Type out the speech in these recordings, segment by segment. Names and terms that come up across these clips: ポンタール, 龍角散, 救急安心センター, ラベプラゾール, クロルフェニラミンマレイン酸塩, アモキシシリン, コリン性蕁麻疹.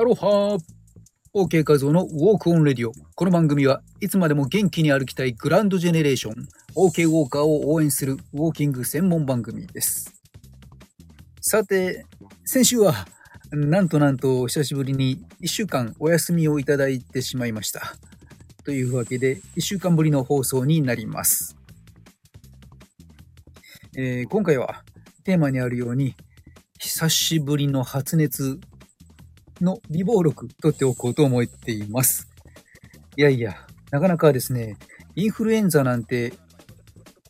アロハー OK 画像のウォークオンレディオ。この番組はいつまでも元気に歩きたいグランドジェネレーション OK ウォーカーを応援するウォーキング専門番組です。さて、先週はなんと久しぶりに1週間お休みをいただいてしまいました。というわけで1週間ぶりの放送になります。今回はテーマにあるように久しぶりの発熱の備忘録取っておこうと思っています。いやなかなかですね、インフルエンザなんて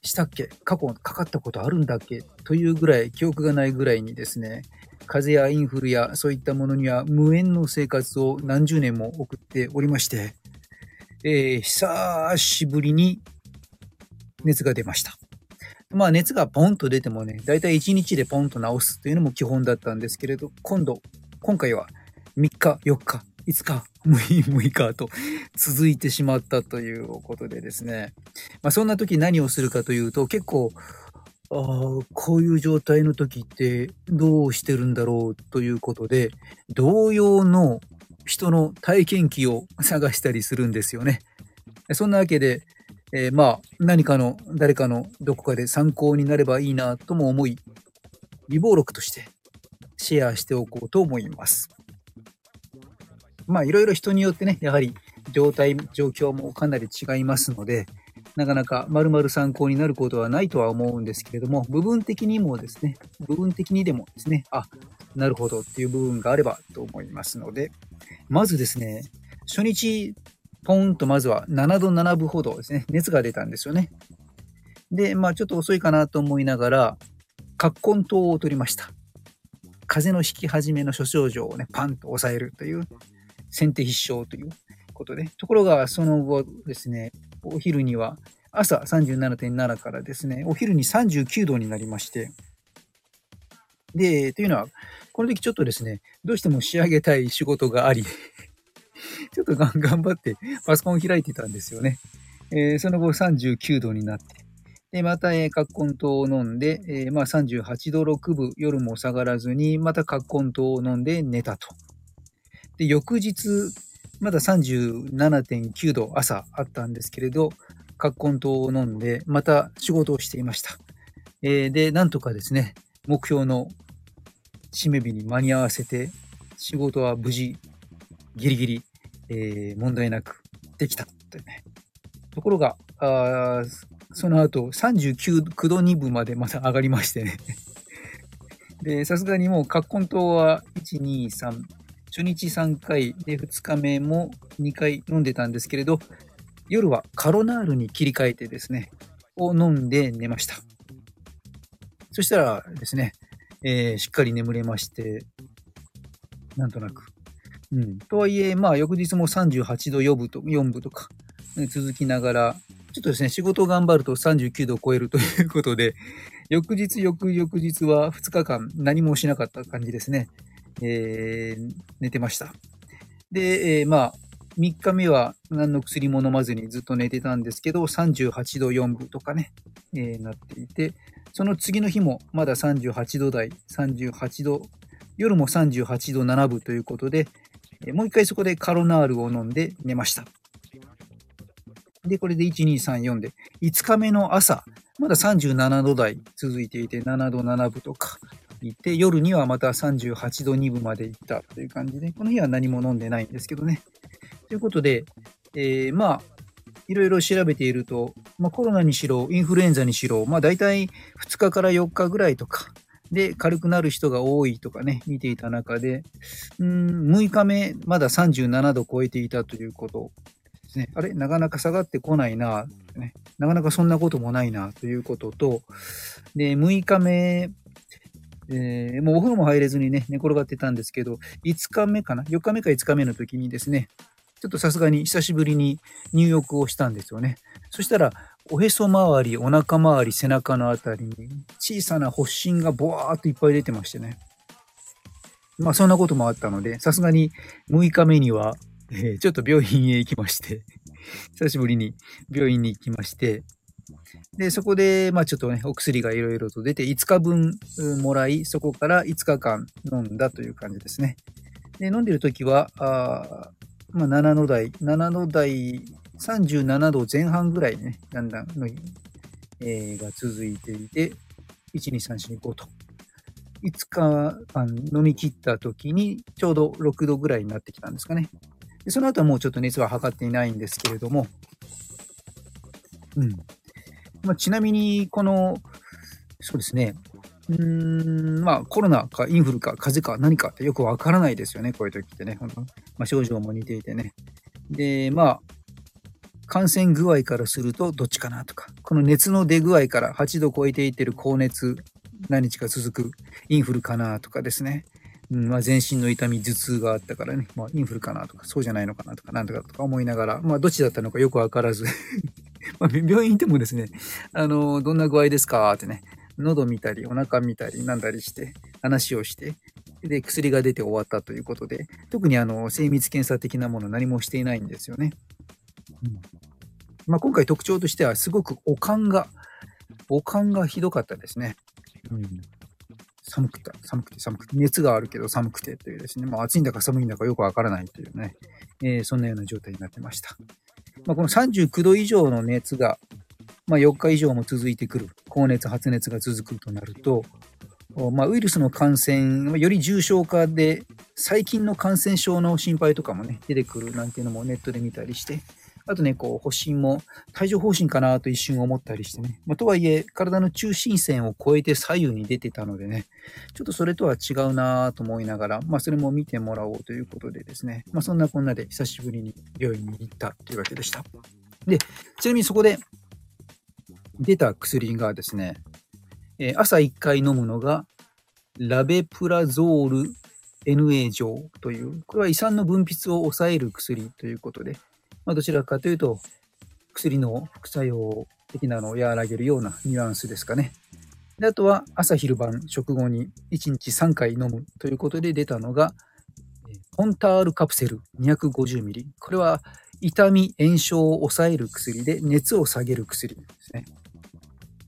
したっけ、過去かかったことあるんだっけというぐらい記憶がないぐらいにですね、風邪やインフルやそういったものには無縁の生活を何十年も送っておりまして、久しぶりに熱が出ました。まあ熱がポンと出てもね、だいたい1日でポンと治すというのも基本だったんですけれど、今回は3日、4日、5日、6日と続いてしまったということでですね、そんな時何をするかというと、結構こういう状態の時ってどうしてるんだろうということで、同様の人の体験記を探したりするんですよね。そんなわけで、誰かのどこかで参考になればいいなとも思い、備忘録としてシェアしておこうと思います。いろいろ人によってね、やはり状況もかなり違いますので、なかなか丸々参考になることはないとは思うんですけれども、部分的にでもですね、あ、なるほどっていう部分があればと思いますので、まずですね、初日ポンとまずは7度7分ほどですね、熱が出たんですよね。で、ちょっと遅いかなと思いながら葛根湯を取りました。風邪の引き始めの諸症状をね、パンと抑えるという先手必勝ということで、ところがその後ですね、お昼には朝 37.7 からですね、お昼に39度になりまして、で、というのはこの時ちょっとですね、どうしても仕上げたい仕事がありちょっと頑張ってパソコンを開いてたんですよね。その後39度になって、でまた葛根湯を飲んで、38度6分、夜も下がらずにまた葛根湯を飲んで寝たと。で翌日まだ 37.9 度朝あったんですけれど、葛根湯を飲んでまた仕事をしていました。でなんとかですね、目標の締め日に間に合わせて仕事は無事ギリギリ、問題なくできたというね。ところがその後39度2分までまた上がりましてねでさすがにもう葛根湯は 1,2,3 初日3回で2日目も2回飲んでたんですけれど、夜はカロナールに切り替えてですねを飲んで寝ました。そしたらですね、しっかり眠れまして、なんとなくとはいえ、翌日も38度4分とか続きながら、ちょっとですね、仕事を頑張ると39度を超えるということで、翌々日は2日間何もしなかった感じですね。寝てました。で、3日目は何の薬も飲まずにずっと寝てたんですけど、38度4分とかね、なっていて、その次の日もまだ38度台、38度、夜も38度7分ということで、もう一回そこでカロナールを飲んで寝ました。で、これで 1,2,3,4 で、5日目の朝、まだ37度台続いていて、7度7分とかいて、夜にはまた38度2分までいったという感じで、この日は何も飲んでないんですけどね。ということで、いろいろ調べていると、コロナにしろ、インフルエンザにしろ、大体2日から4日ぐらいとか、で、軽くなる人が多いとかね、見ていた中で、6日目、まだ37度超えていたということですね。あれ、なかなか下がってこないな、ね、なかなかそんなこともないな、ということと、で、6日目、もうお風呂も入れずにね、寝転がってたんですけど、4日目か5日目の時にですね、ちょっとさすがに久しぶりに入浴をしたんですよね。そしたら、おへそ周り、お腹周り、背中のあたりに小さな発疹がボワーっといっぱい出てましてね。そんなこともあったので、さすがに6日目には、ちょっと病院へ行きまして、久しぶりに病院に行きまして、で、そこで、ちょっとね、お薬がいろいろと出て、5日分もらい、そこから5日間飲んだという感じですね。で、飲んでるときは、7度台、37度前半ぐらいね、だんだんの、が続いていて、1、2、3、4、5と。5日間飲み切ったときに、ちょうど6度ぐらいになってきたんですかね。で、その後はもうちょっと熱は測っていないんですけれども、ちなみに、この、そうですね、コロナかインフルか風邪か何かってよくわからないですよね、こういう時ってね。症状も似ていてね。で、感染具合からするとどっちかなとか、この熱の出具合から8度超えていってる高熱、何日か続くインフルかなとかですね。全身の痛み、頭痛があったからね、インフルかなとか、そうじゃないのかなとか、なんとかとか思いながら、どっちだったのかよくわからず、病院行ってもですね、どんな具合ですかってね、喉見たり、お腹見たり、なんだりして、話をして、で、薬が出て終わったということで、特に精密検査的なもの何もしていないんですよね。今回特徴としては、すごく悪寒がひどかったですね。寒くて、熱があるけど寒くてというですね、暑いんだか寒いんだかよくわからないというね、そんなような状態になってました。この39度以上の熱が、4日以上も続いてくる、高熱、発熱が続くとなると、ウイルスの感染、より重症化で、最近の感染症の心配とかもね、出てくるなんていうのもネットで見たりして、あとね、発疹も帯状疱疹かなと一瞬思ったりしてね。とはいえ、体の中心線を越えて左右に出てたのでね、ちょっとそれとは違うなと思いながら、それも見てもらおうということでですね、そんなこんなで久しぶりに病院に行ったというわけでした。で、ちなみにそこで出た薬がですね、朝1回飲むのが、ラベプラゾール NA 錠という、これは胃酸の分泌を抑える薬ということで、どちらかというと、薬の副作用的なのを和らげるようなニュアンスですかね。で、あとは朝昼晩食後に1日3回飲むということで出たのが、ポンタールカプセル 250ml。これは痛み、炎症を抑える薬で熱を下げる薬ですね。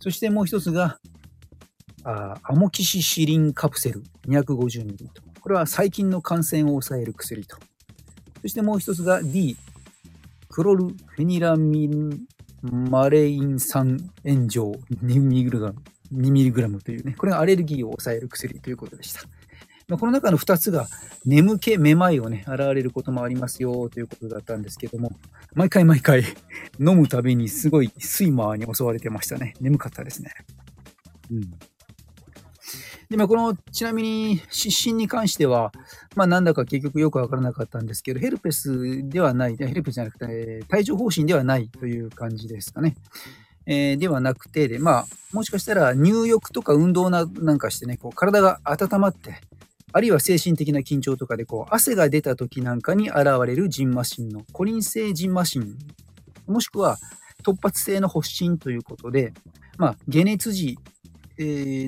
そしてもう一つが、アモキシシリンカプセル 250ml と。これは細菌の感染を抑える薬と。そしてもう一つが D。クロルフェニラミンマレイン酸塩錠 2mg というね、これがアレルギーを抑える薬ということでした。この中の2つが眠気、めまいをね、現れることもありますよということだったんですけども、毎回飲むたびにすごい睡魔に襲われてましたね。眠かったですね。で、ちなみに、湿疹に関しては、なんだか結局よくわからなかったんですけど、ヘルペスじゃなくて、帯状疱疹ではないという感じですかね。ではなくて、で、もしかしたら入浴とか運動なんかしてね、体が温まって、あるいは精神的な緊張とかで、汗が出た時なんかに現れる蕁麻疹の、コリン性蕁麻疹、もしくは突発性の発疹ということで、解熱時、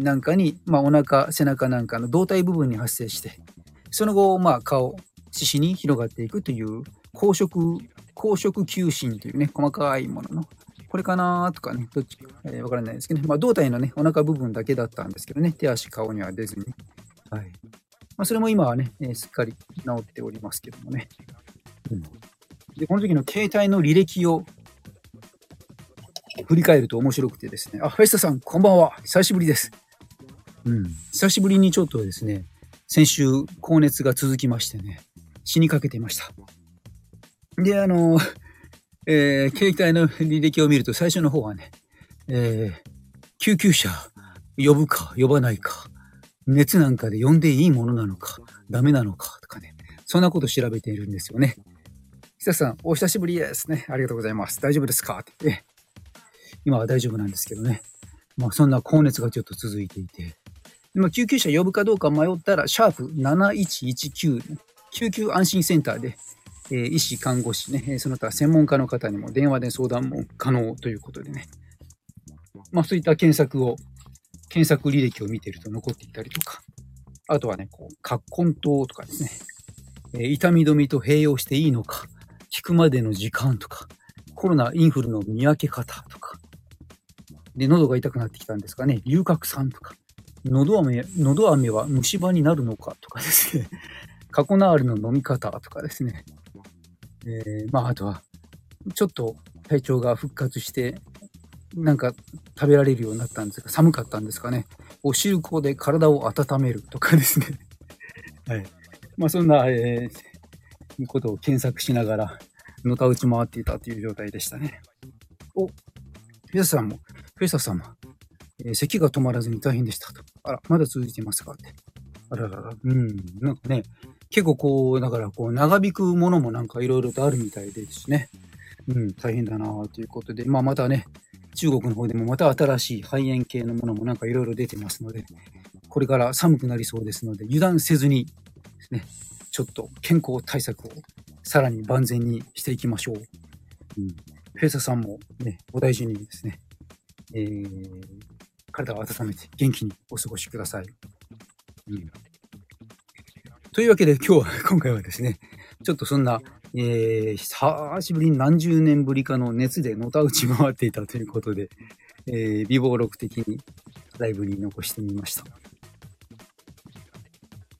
なんかに、お腹、背中なんかの胴体部分に発生して、その後、顔、四肢に広がっていくという、公職球疹というね、細かいものの、これかなとかね、どっちか、わからないですけどね、胴体のね、お腹部分だけだったんですけどね、手足、顔には出ずに。はい。それも今はね、すっかり治っておりますけどもね。で、この時の携帯の履歴を、振り返ると面白くてですね。フェスタさん、こんばんは。久しぶりです。久しぶりにちょっとですね、先週、高熱が続きましてね、死にかけていました。で、携帯の履歴を見ると、最初の方はね、救急車、呼ぶか、呼ばないか、熱なんかで呼んでいいものなのか、ダメなのか、とかね、そんなこと調べているんですよね。久さん、お久しぶりですね。ありがとうございます。大丈夫ですかって、ね。今は大丈夫なんですけどね。そんな高熱がちょっと続いていて。救急車呼ぶかどうか迷ったら、#7119、救急安心センターで、医師、看護師ね、その他専門家の方にも電話で相談も可能ということでね。そういった検索履歴を見ていると残っていたりとか、あとはね、葛根湯とかですね、痛み止めと併用していいのか、効くまでの時間とか、コロナ、インフルの見分け方とか、で、喉が痛くなってきたんですかね。龍角散とか。喉飴は虫歯になるのかとかですね。カコナールの飲み方とかですね、まああとはちょっと体調が復活してなんか食べられるようになったんですが、寒かったんですかね、お汁粉で体を温めるとかですねはい、まあそんな、ことを検索しながらのたうち回っていたという状態でしたね。お、皆さんもフェサ様、咳が止まらずに大変でしたと。あら、まだ続いてますかって。あららら、うん、なんかね、結構こう、だからこう、長引くものもなんかいろいろとあるみたいですね。うん、大変だなぁということで、まあまたね、中国の方でもまた新しい肺炎系のものもなんかいろいろ出てますので、これから寒くなりそうですので、油断せずにですね、ちょっと健康対策をさらに万全にしていきましょう。うん、フェイサさんもね、お大事にですね、体を温めて元気にお過ごしください。うん、というわけで今回はですね、ちょっとそんな、久しぶりに何十年ぶりかの熱でのたうち回っていたということで、微暴録的にライブに残してみました。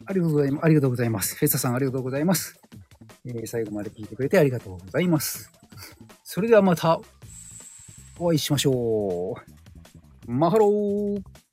ありがとうございます。フェスタさんありがとうございます、最後まで聞いてくれてありがとうございます。それではまたお会いしましょう。マハロー。